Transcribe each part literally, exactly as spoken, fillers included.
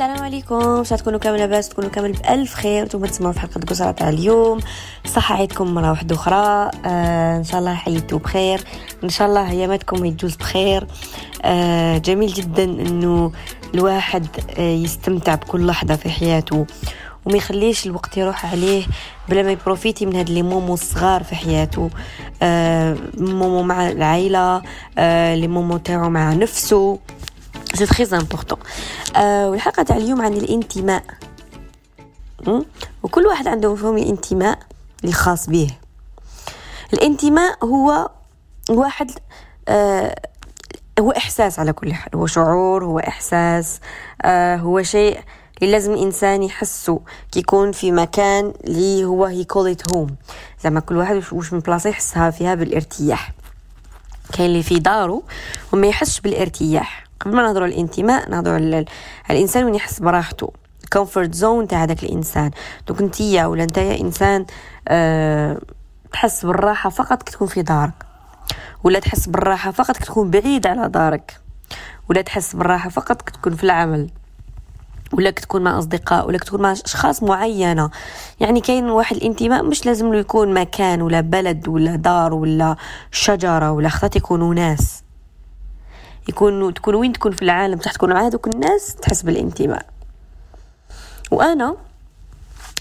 السلام عليكم، باش تكونوا كامل لاباس، تكونوا كامل بألف خير، نتوما تسمعوا في حلقة قسرة تاع اليوم. صحة عيدكم مرة واحدة أخرى، آه إن شاء الله حيتو بخير، إن شاء الله أياماتكم يتجوز بخير. آه جميل جدا إنه الواحد آه يستمتع بكل لحظة في حياته وما يخليش الوقت يروح عليه بلا ما يبروفيتي من هاد لي مومو الصغار في حياته. آه مومو مع العائله، آه لي مومو تاعو مع نفسه، سي تري امبورطون. آه والحلقه تاع اليوم عن الانتماء، وكل واحد عنده مفهوم الانتماء الخاص به. الانتماء هو واحد آه هو احساس، على كل حال هو شعور، هو احساس، آه هو شيء لازم إنسان يحسه كيكون في مكان لي هو he call it home. زعما كل واحد وش من بلاصة يحسها فيها بالارتياح. كاين اللي في داره وما يحسش بالارتياح. قبل ما نهضروا الانتماء نهضروا على الإنسان وين يحس براحته، comfort zone تاع هذاك الإنسان. دوك نتيا ولا نتايا إنسان أه تحس بالراحة فقط كتكون في دارك، ولا تحس بالراحة فقط كتكون بعيد على دارك، ولا تحس بالراحة فقط كتكون في العمل، ولا كتكون مع أصدقاء، ولا كتكون مع أشخاص معينة. يعني كاين واحد الانتماء مش لازم له يكون مكان ولا بلد ولا دار ولا شجرة ولا خطط، يكونوا ناس، يكونوا تكون وين تكون في العالم تحت تكون معاه دوك الناس تحس بالانتماء. وأنا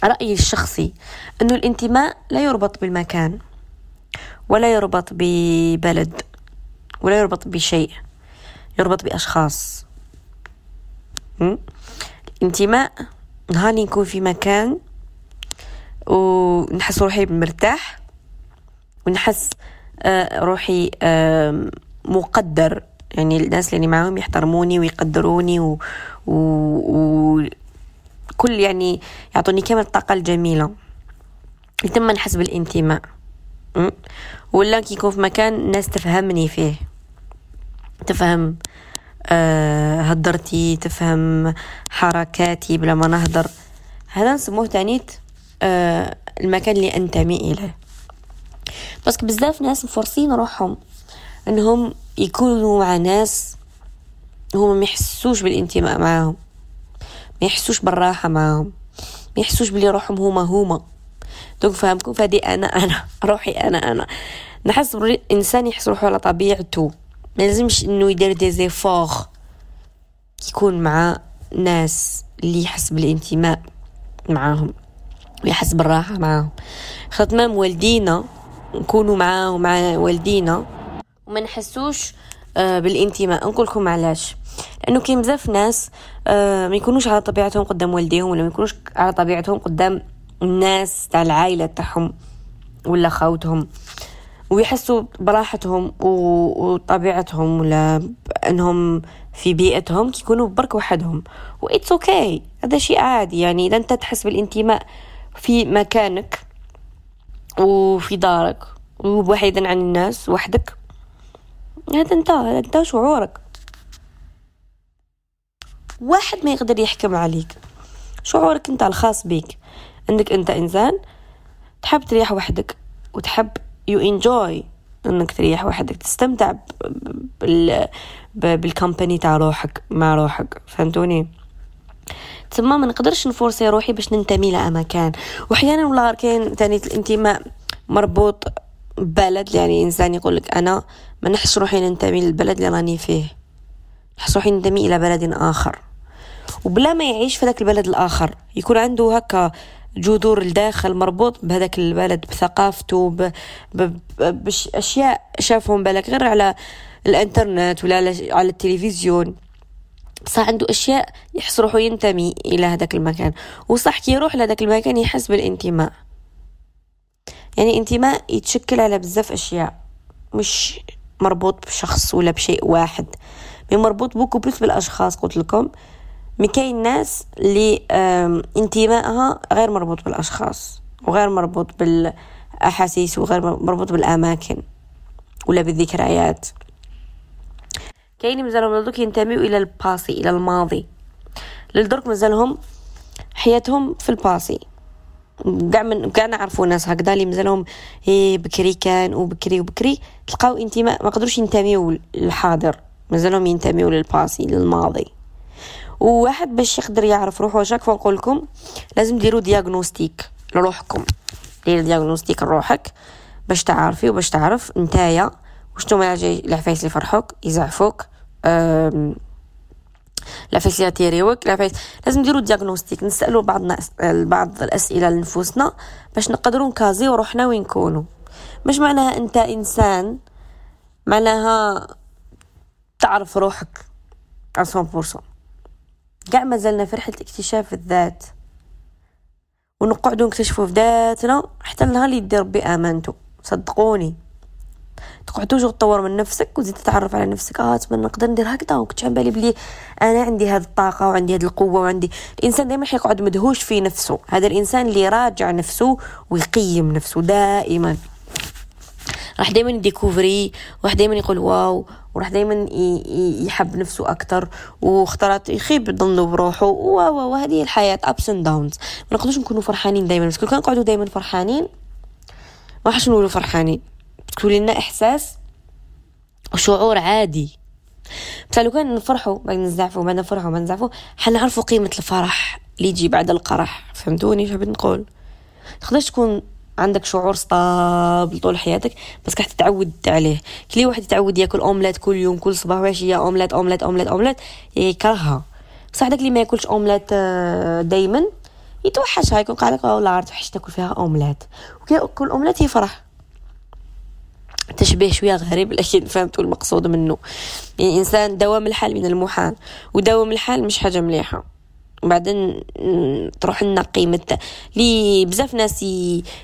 رأيي الشخصي أنه الانتماء لا يربط بالمكان ولا يربط ببلد ولا يربط بشيء، يربط بأشخاص. م? انتماء نهاري نكون في مكان ونحس روحي مرتاح ونحس روحي مقدر، يعني الناس اللي معهم يحترموني ويقدروني و... و... و... كل يعني يعطوني كامل الطاقة الجميلة، يتم نحس بالانتماء. ولا كي يكون في مكان الناس تفهمني فيه، تفهم أه هدرتي، تفهم حركاتي بلا ما نهدر. هذا نسموه تانيت أه المكان اللي انتمي اليه. بس بزاف ناس مفرصين روحهم انهم يكونوا مع ناس هم ما يحسوش بالانتماء معاهم، ما يحسوش بالراحه معاهم، ما يحسوش بلي روحهم هما هما. دونك فهمكم، فادي انا انا روحي انا انا نحس الانسان يحس روحه على طبيعته، ما لازمش انه يدير دي زيفور يكون مع ناس اللي يحس بالانتماء معاهم ويحس بالراحه معاهم. خاطر مام والدينا نكونوا معاهم مع والدينا وما نحسوش آه بالانتماء. نقول لكم علاش، لانه كاين بزاف ناس آه ما يكونوش على طبيعتهم قدام والديهم، ولا ما يكونوش على طبيعتهم قدام الناس تاع العائله تاعهم ولا خوتهم، ويحسوا براحتهم وطبيعتهم ولا انهم في بيئتهم كيكونوا برك وحدهم، وإتس اوكي، هذا شيء عادي. يعني اذا انت تحس بالانتماء في مكانك وفي دارك وبعيدا عن الناس وحدك، هذا انت هذا انت شعورك، واحد ما يقدر يحكم عليك. شعورك انت الخاص بيك، عندك انت انسان تحب تريح وحدك وتحب you enjoy انك تريح وحدك، تستمتع بال بالكمباني تاع روحك مع روحك. فهمتوني؟ تما ما نقدرش نفورسي روحي باش ننتمي لمكان. واحيانا ولا كاين ثاني الانتماء مربوط ببلد، يعني انسان يقول لك انا ما نحس روحي ننتمي للبلد اللي راني فيه، نحس روحي ننتمي الى بلد اخر، وبلا ما يعيش في ذاك البلد الاخر يكون عنده هكا جذور الداخل مربوط بهذاك البلد، بثقافته، بأشياء شافهم بالك غير على الانترنت ولا على التلفزيون. صح عنده أشياء يحس روحه ينتمي إلى هذاك المكان، وصح كي يروح لهذاك المكان يحس بالانتماء. يعني انتماء يتشكل على بزاف أشياء، مش مربوط بشخص ولا بشيء واحد، مربوط بوكو بلس بالأشخاص. قلت لكم مكاين ناس اللي انتمائها غير مربوط بالأشخاص وغير مربوط بالأحاسيس وغير مربوط بالأماكن، ولا بالذكريات. كاين مازالهم لدوك ينتميو الى الباسي، الى الماضي، لدوك مازالهم حياتهم في الباسي. كاع من كاع نعرفوا ناس هكذا اللي مازالهم ايه بكري كان وبكري وبكري تلقاو انتماء، ما قدروش ينتميو للحاضر، مازالهم ينتميو للباسي، للماضي. وواحد باش يقدر يعرف روحه، وشاك فنقول لكم لازم ديروا دياغنوستيك لروحكم. دير دياغنوستيك لروحك باش تعرفي وباش تعرف نتايا وشنو هما العفايس اللي يفرحوك، يزعفوك، العفايس اللي يطيريوك، العفايس. لازم نديروا دياغنوستيك، نسالوا بعضنا بعض الاسئله لنفوسنا باش نقدروا نكازيو روحنا وين نكونوا. مش معناها انت انسان معناها تعرف روحك مية بالمية. كاع مازالنا في رحله اكتشاف الذات، ونقعدوا نكتشفوا في ذاتنا حتى النهار اللي يدير ربي امانته. صدقوني تقعدوا جو تطور من نفسك وتزيد تتعرف على نفسك. اه تما نقدر ندير هكذا، وكنت عم بالي بلي انا عندي هذه الطاقه وعندي هذه القوه وعندي. الانسان دائما حيقعد مدهوش في نفسه. هذا الانسان اللي يراجع نفسه ويقيم نفسه دائما راح دائما يديكوفري، وراح دائما يقول واو، وراح دائما يحب نفسه اكثر، وخطرات يخيب ظنه بروحه. وهذه الحياه ابس اند داونز، ما نقدروش نكونوا فرحانين دائما. كل كان نقعدوا دائما فرحانين ما راحش نولوا فرحانين، تولي لنا احساس وشعور عادي. بصح لو كان نفرحوا بعد نزعفوا، بعد نفرحوا بعد نزعفوا، حنعرفوا قيمه الفرح اللي يجي بعد القرح. فهمتوني شنو بنقول؟ تقدرش تكون عندك شعور صاب طول حياتك بس راح تتعود عليه. كل واحد يتعود ياكل اومليت كل يوم، كل صباح وعشيه اومليت اومليت اومليت اومليت، يكرهها. بصح داك اللي ما ياكلش اومليت دائما يتوحشها، يكون قاعد يقول والله عرفت وحشت ناكل فيها اومليت، وكل اومليت يفرح. تشبيه شويه غريب لكن فهمتوا المقصود منه. يعني انسان دوام الحال من المحال، ودوام الحال مش حاجه مليحه. وبعدين تروح لنا قيمه لي بزاف ناس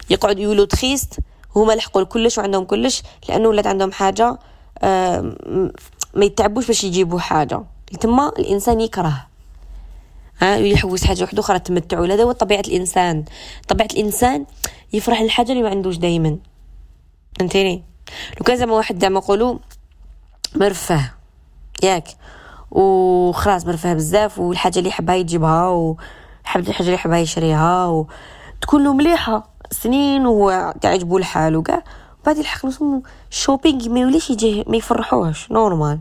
يقعدوا يولوا تخيست وهما لحقوا كلش وعندهم كلش، لانه ولات عندهم حاجه ما يتعبوش باش يجيبوا حاجه. تما الانسان يكره ها يحوس حاجه وحده اخرى تمتعوا. هذا هو طبيعه الانسان. طبيعه الانسان يفرح للحاجه اللي ما عندوش دائما. فهمتيني؟ لو كان زعما واحد زعما نقولوا مرفه ياك وخلاص مرفه بزاف، والحاجه اللي يحبها يجيبها، وحب الحاجه اللي يحبها يشريها، وتكون له مليحه سنين وهو تعجبو الحال وكاع. بعد يلحق نص شوبينغ ما يوليش يجيه، ما يفرحوهش نورمال،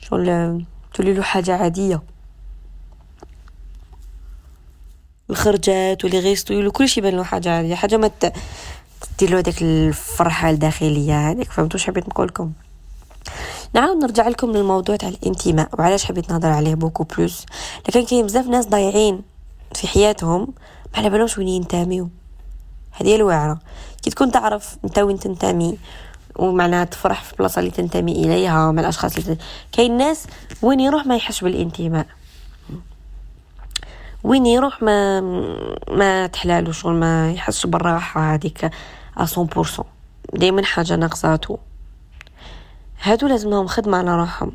شغل تولي له حاجه عاديه. الخرجات واللي غيستو يولو كلشي يبان له حاجه عاديه، حاجه ما مت... تديروا هذيك الفرحه الداخليه هذيك. فهمتوا شنو حبيت نقول لكم؟ نعاود نرجع لكم للموضوع تاع الانتماء وعلاش حبيت نهضر عليه بوكو بلوس. لكن كاين بزاف ناس ضايعين في حياتهم ما على بالهمش وين ينتميو. هذه هي الواعره. كي تكون تعرف انت وين تنتمي ومعناها تفرح في البلاصه اللي تنتمي اليها مع الاشخاص اللي تنتمي. كاين ناس وين يروح ما يحسش بالانتماء، وين يروح ما ما تحلالو، شغل ما يحسوا بالراحه هذيك مية بالمية. دائما حاجه ناقصاتو. هادو لازمهم خدمه على روحهم،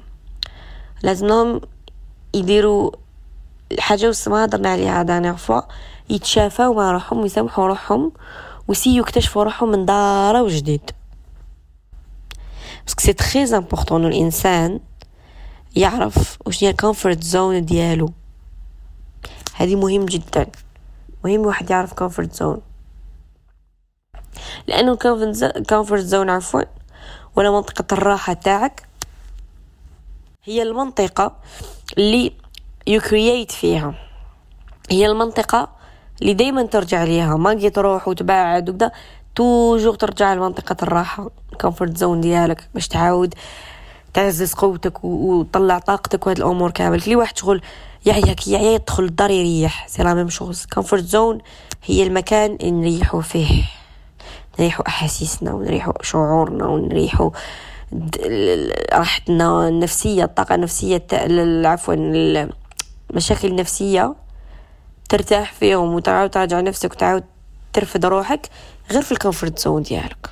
لازمهم يديروا الحاجه وسمها هضرنا عليها دانيغ فوا، يتشافاو مع روحهم ويسامحوا روحهم ويسيو يكتشفوا روحهم من دار وجديد. باسكو سي تري امبورطون الانسان يعرف واش هي الكومفورت زون ديالو. هذه مهم جدا، مهم واحد يعرف كومفورت زون، لانه الكومفورت زون عفوا ولا منطقه الراحه تاعك هي المنطقه اللي يو كرييت فيها، هي المنطقه اللي دائما ترجع ليها. ما كي تروح وتبعد وكذا توجور ترجع لمنطقه الراحه الكومفورت زون ديالك باش تعاود تعزز قوتك وتطلع طاقتك وهاد الامور كامل. كل واحد شغل يعياك يعيا يدخل الدار يريح، سي لا ميم شوز. كومفورت زون هي المكان اللي نريحو فيه، نريحو احاسيسنا ونريحو شعورنا ونريحو راحتنا النفسيه، الطاقه النفسيه عفوا المشاكل النفسيه ترتاح فيهم وتعاود تراجع نفسك وتعاود ترفد روحك غير في الكومفورت زون ديالك.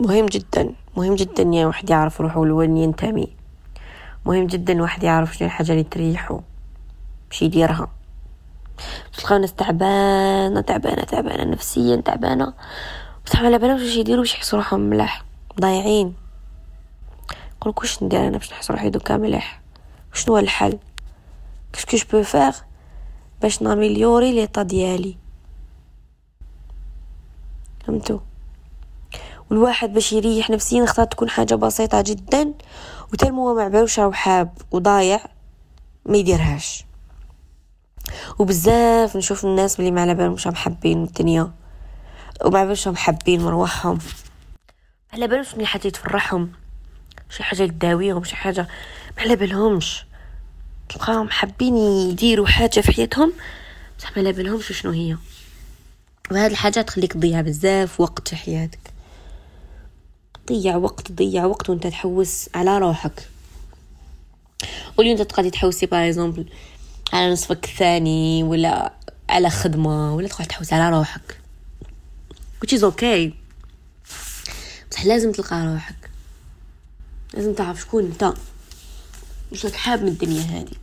مهم جدا، مهم جدا يا واحد يعرف روحو لوين ينتمي. مهم جدا واحد يعرف شنو الحاجه اللي تريحو باش يديرها. تلقاو ناس تعبانه تعبانه تعبانه نفسيا، تعبانه بصح على بالهم واش يديروا باش يحسوا روحهم ملاح ضايعين. نقولك واش ندير انا باش نحس روحي دوكا ملاح؟ شنو هو الحل؟ كيسكو جو بو فير باش ناميليوري ليطا ديالي؟ فهمتوا؟ والواحد باش يريح نفسيا خطات تكون حاجه بسيطه جدا وتالمو ما عبالوش راه حاب وضايع ما يديرهاش. وبزاف نشوف الناس اللي ما على بالهمش راهم حابين الدنيا وما على بالهمش راهم حابين مروحهم، على بالهمش من حاجه تفرحهم، شي حاجه تداويهم، شي حاجه ما على بالهمش. تلقاهم حابين يديروا حاجه في حياتهم بصح ما على بالهمش شنو هي، وهاد الحاجه تخليك تضيع بزاف وقت في حياتك. ضيع وقت ضيع وقت وانت تحوس على روحك. واليوم انت تقعدي تحوسي باغ اكزومبل على نصفك الثاني ولا على خدمه ولا تقعد تحوس على روحك وتشيز اوكي، بصح لازم تلقى روحك، لازم تعرف شكون انت، واش راك حاب من الدنيا هذه.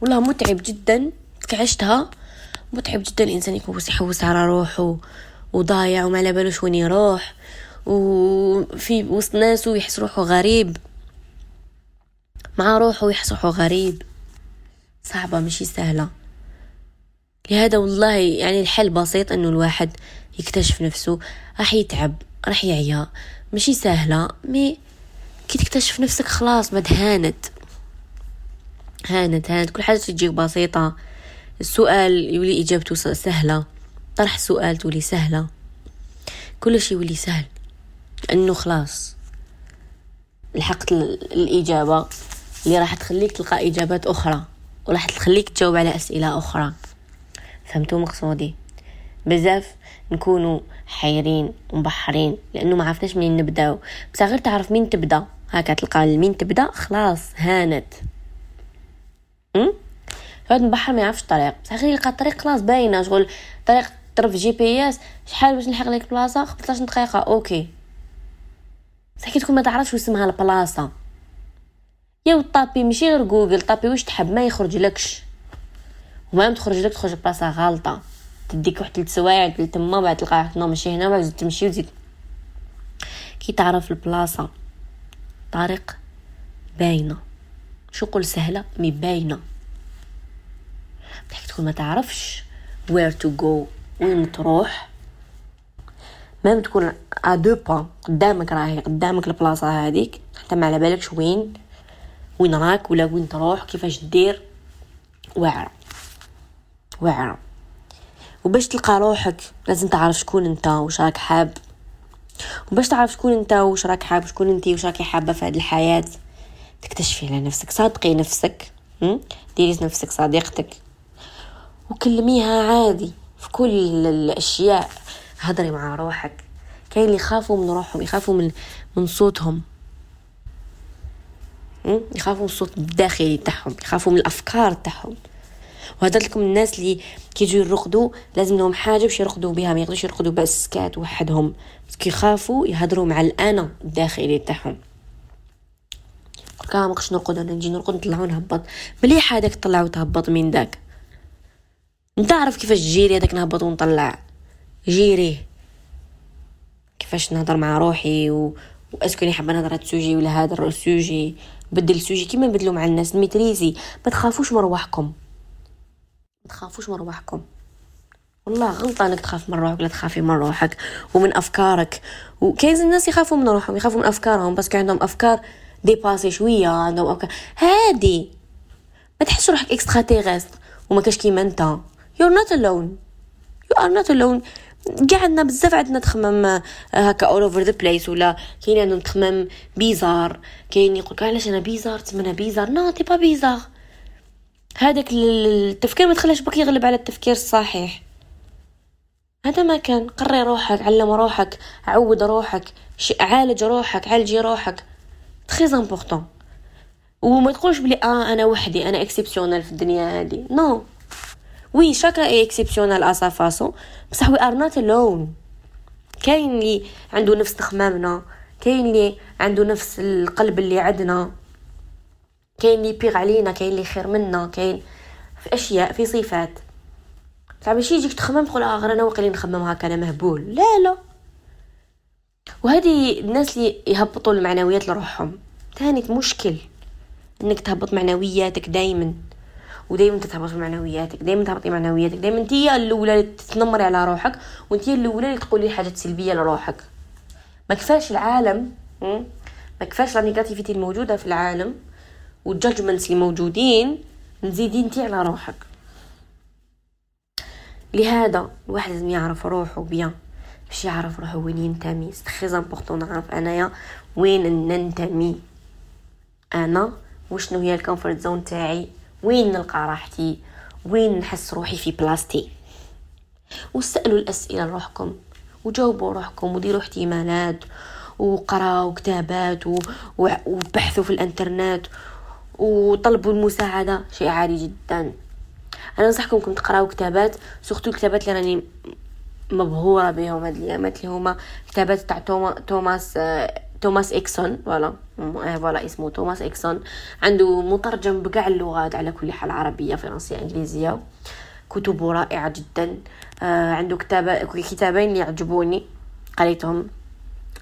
والله متعب جدا كعشتها، متعب جدا الانسان يكون يحوس على روحه وضايع وما على بالوش وين يروح وفي وسط ناس ويحس روحه غريب مع روحه ويحس روحه غريب. صعبه ماشي سهله. لهذا والله يعني الحل بسيط، انه الواحد يكتشف نفسه. راح يتعب راح يعيا ماشي سهله، مي كي تكتشف نفسك خلاص بد هانت هانت هانت كل حاجه تجيك بسيطه. السؤال يولي اجابته سهله، طرح سؤال تولي سهله، كل شيء يولي سهل لانه خلاص لحقت الاجابه اللي راح تخليك تلقى اجابات اخرى وراح تخليك تجاوب على اسئله اخرى. فهمتوا مقصودي؟ بزاف نكونوا حيرين ومبحرين لانه ما عرفناش منين نبداو. بصح غير تعرف مين تبدا، هكا تلقى مين تبدا خلاص هانت. امم هاد البحر ما يعرفش الطريق، بصح غير يلقى الطريق خلاص باينه، شغل طريق طرف جي بي اس شحال باش نلحق ليك البلاصه، خمسطاش دقيقه اوكي. بصح كي تكون ما تعرفش واسمها البلاصه يا الطابي، ماشي غير جوجل طابي واش تحب ما يخرجلكش، وما تخرج لك تخرج بلاصه غلطه، تديك واحد ثلاث سوايع لتما بعد تلقى واحد نو ماشي هنا بعد تمشي وتزيد. كي تعرف البلاصه طريق باينه، شو قول سهله مي باينه. بحكي تكون ما تعرفش where to go وين تروح، ما بتكون à deux pas قدامك، راهي قدامك البلاصه هذيك حتى ما على بالكش وين وين راك ولا وين تروح كيفاش تدير. واعره واعره. وباش تلقى روحك لازم تعرف شكون انت واش راك حاب، وباش تعرف شكون انت واش راك حاب شكون انت واش راكي حابه في هذه الحياه، تكتشفي على نفسك، صادقي نفسك، ديري نفسك صديقتك وكلميها عادي في كل الاشياء. هضري مع روحك. كاين اللي يخافوا من روحهم، يخافوا من من صوتهم، يخافوا من الصوت الداخلي تاعهم، يخافوا من الافكار تاعهم. وهذا لكم الناس اللي كيجيو يرقدوا لازم لهم حاجه باش يرقدوا بها، ما يقدروش يرقدوا بسكات وحدهم، كيخافوا يهضروا مع الانا الداخلي تاعهم. كاع ما بقاش نرقد، انا نجي نرقد نطلع ونهبط مليح. هذاك طلع وتهبط من داك، انت عارف كيفاش تجيري هذاك نهبط ونطلع جيري، كيفاش نهضر مع روحي و... واسكني حابه نهضر هذا السوجي ولا هذا السوجي، بدل السوجي كيما نبدلو مع الناس المتريزي. ما تخافوش من رواحكم، ما تخافوش من رواحكم. والله غلطه انك تخاف من روحك، لا تخافي من روحك ومن افكارك. وكاين الناس يخافوا من روحهم، يخافوا من افكارهم باسكو عندهم افكار ديباسي شويه، عندهم افكار هادي. ما تحسش روحك اكسترا تيغست وما كاش كيما انت. You're not alone. You are not alone. قعدنا بزاف عندنا تخمم هكا all over the place، ولا كاين عندهم تخمم بيزار، كاين يقولك علاش انا بيزار تمنى بيزار. نو تي با بيزار. هذاك التفكير ما تخليش بك يغلب على التفكير الصحيح. هذا ما كان. قري روحك، علم روحك، عود روحك، عالج روحك، عالجي روحك. تري امبورطون. وما تقولش بلي اه انا وحدي، انا اكسبسيونال في الدنيا هذه. نو no. وي شاكرا اي اكسيبسيونال اسا فاسون، بصح وي ار نوت الون. كاين اللي عنده نفس تخمامنا، كاين اللي عنده نفس القلب اللي عندنا، كاين اللي بيغ علينا، كاين اللي خير منا، كاين في اشياء في صفات. تاع ماشي يجيك تخمم تقول اه غير انا واقيلا نخمم هكا انا مهبول، لا لا. وهذه الناس اللي يهبطوا المعنويات لروحهم ثاني مشكل، انك تهبط معنوياتك دائما، ودائما تتهبط معنوياتك، دائما تهبطي معنوياتك، دائما انت هي الاولى اللي تتنمري على روحك، وانت هي الاولى اللي تقولي حاجات سلبيه لروحك. ما كفاش العالم، ما كفاش النيجاتيفيتي الموجوده في العالم والجادجمنتس اللي موجودين، نزيدي انت على روحك. لهذا الواحد لازم يعرف روحه بيان باش يعرف روحه وين ينتمي. تري امبورطون نعرف انايا وين ننتمي، انا وشنو هي الكومفورت زون تاعي، وين نلقى راحتي، وين نحس روحي في بلاستي. واسالوا الاسئله لروحكم وجاوبوا روحكم وديروا احتمالات وقراوا كتابات و... وبحثوا في الانترنت وطلبوا المساعده، شيء عادي جدا. انا ننصحكم كنت تقراوا كتابات، سورتو الكتابات اللي راني مبهوره بهم هاد الايامات اللي هما كتابات تاع توماس توماس إريكسون. فوالا فوالا اسمه توماس إريكسون، عنده مترجم بكاع اللغات على كل حال، عربيه فرنسيه انجليزيه، كتبه رائعه جدا. عنده كتاب كتابين اللي يعجبوني قريتهم،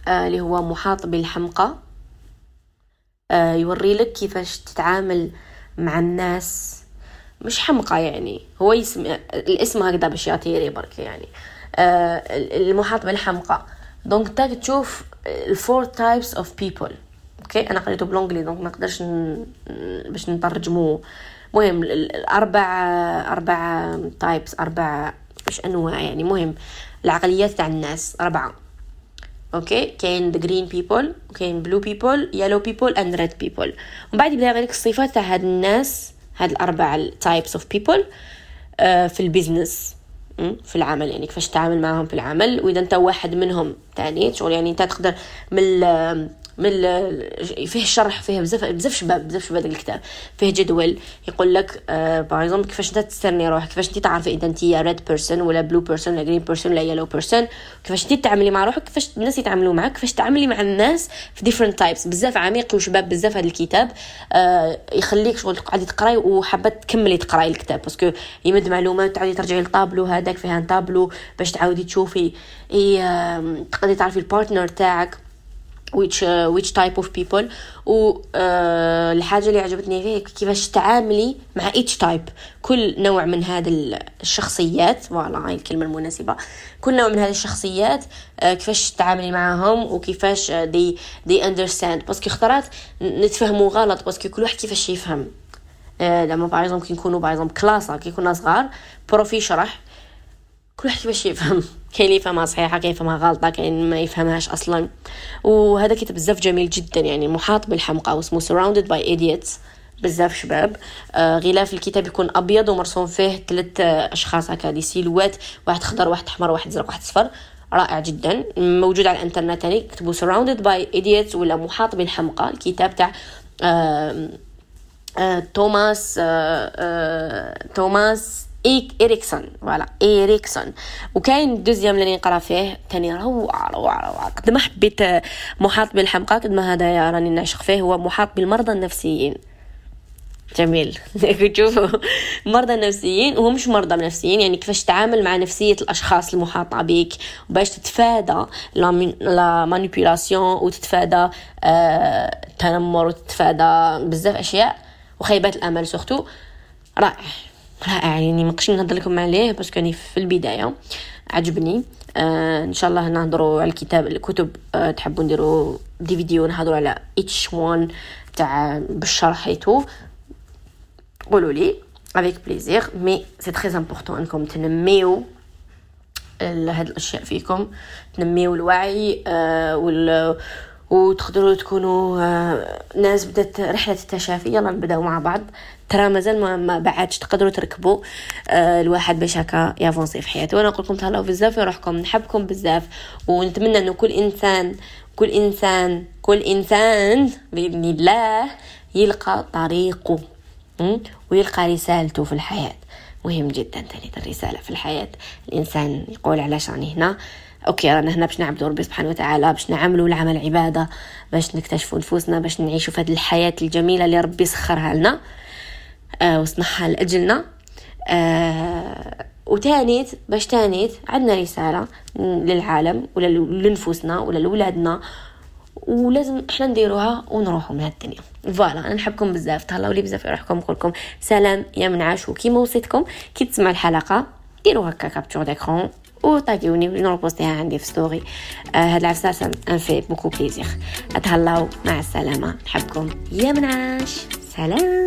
اللي هو محاط بالحمقى، يوري لك كيفاش تتعامل مع الناس مش حمقى، يعني هو يسم الاسم هكذا باش يعطي برك يعني آه المحاط بالحمقى. دونك تاك تشوف الفور تايبس اوف بيبل. اوكي انا قريته بالانجليزي دونك ما نقدرش ن... باش نترجموه. مهم الاربع اربع تايبس، اربع مش انواع يعني، مهم العقليات تاع الناس اربعه. اوكي كاين the green people، وكاين blue people، yellow people and red people. ومن بعد يبدا يعطيك الصفات تاع هاد الناس، هاد الأربع types of people في البيزنس، في العمل يعني كيفاش تتعامل معهم في العمل. وإذا أنت واحد منهم تاني شغل يعني أنت تقدر من من فيه شرح، فيه بزاف بزاف شباب بزاف شباب الكتاب، فيه جدول يقول لك باغ اكزومبل كيفاش أنت تسترني روحك، كيفاش أنت تعرفي إذا أنت ريد بيرسون ولا بلو بيرسون ولا جرين بيرسون ولا يلو بيرسون، كيفاش أنت تتعاملي مع روحك، كيفاش الناس يتعاملوا معك، كيفاش تعاملي مع الناس في different types. بزاف عميق وشباب بزاف هذا الكتاب، آه يخليك شغل قاعدة تقراي وحابة تكملي تقراي الكتاب باسكو يمد معلومات، تعاودي ترجعي للطابلو هذاك فيها طابلو باش تعاودي تشوفي اي آه تقدري تعرفي البارتنر تاعك which uh, which type of people. والحاجه uh, اللي عجبتني فيه كيفاش تعاملي مع each type، كل نوع من هذا الشخصيات، فوالا هاي الكلمه المناسبه، كل نوع من هذه الشخصيات uh, كيفاش تعاملي معهم وكيفاش دي دي understand. باسكو اخترات نتفهموا غلط باسكو كل واحد كيفاش يفهم. uh, لما باغ اكزومبل كي نكونوا باغ اكزومبل كلاسه كي كنا صغار بروفي شرح، كل واحد كيفاش يفهم، كاين اللي يفهمها صحيحه، كاين يفهمها غلطه، كاين ما يفهمهاش اصلا. وهذا كتاب بزاف جميل جدا يعني، محاط بالحمقى، واسمه surrounded by idiots، بزاف شباب. آه غلاف الكتاب يكون ابيض ومرسوم فيه ثلاث اشخاص هكا دي سيلوات، واحد خضر واحد احمر واحد ازرق واحد صفر، رائع جدا. موجود على الانترنت ثاني، كتبوا surrounded by idiots ولا محاط بالحمقى، الكتاب تاع آه آه توماس آه آه توماس إيك إريكسون، ولا إريكسون. وكاين دوزيام اللي نقرا فيه ثاني روعه روعه روعه. قد ما حبيت محاط بالحمقى قد ما هذا يا راني نعشق فيه، هو محاط بالمرضى النفسيين. جميل تشوفوا مرضى نفسيين وهم مش مرضى نفسيين، يعني كيفاش تتعامل مع نفسيه الاشخاص المحاطه بك باش تتفادى لا مانيبيولاسيون وتتفادى التنمر وتتفادى بزاف اشياء وخيبات الامل. سورتو رائع رائع يعني، ما نقدرش نهضر لكم عليه باسكو يعني في البدايه عجبني. آه ان شاء الله نهضروا على الكتاب الكتب، آه تحبوا نديروا دي فيديو نهضروا على اتش واحد تاع بالشرح حيتو قولوا لي avec plaisir. مي سي تري امبورطون انكم تنميو هاد الاشياء فيكم، تنميو الوعي آه وال وتقدروا تكونوا ناس بدأت رحلة التشافي. يلا نبدأوا مع بعض، ترى مازال ما بعدش تقدروا تركبوا الواحد باش هكا يافونسي في حياته. وانا نقول لكم تهلاو بزاف في روحكم، نحبكم بزاف، ونتمنى انه كل انسان كل انسان كل انسان بإذن الله يلقى طريقه ويلقى رسالته في الحياة. مهم جدا تاني الرسالة في الحياة، الانسان يقول علاش راني هنا، اوكي رانا هنا باش نعبدوا ربي سبحانه وتعالى، باش نعملوا العمل عباده، باش نكتشفوا نفوسنا، باش نعيشوا في هذه الحياه الجميله اللي ربي سخرها لنا آه وصنعها لاجلنا. آه وتانيت باش تانيت عندنا رسالة للعالم ولا لنفوسنا ولا لولادنا، ولازم احنا نديروها ونروحوا من هالدنيا. فوالا، انا نحبكم بزاف، تهلاو لي بزاف، يروحكم نقولكم سلام يا منعاش. وكيما وصيتكم كي تسمع الحلقه ديروا هكا كابتشور ديكرون وطاقيوني ونربوستيها عندي في ستوري. آه هاد العفسه ان في بوكو بليزير. تهلاو، مع السلامه، نحبكم يا منعاش، سلام.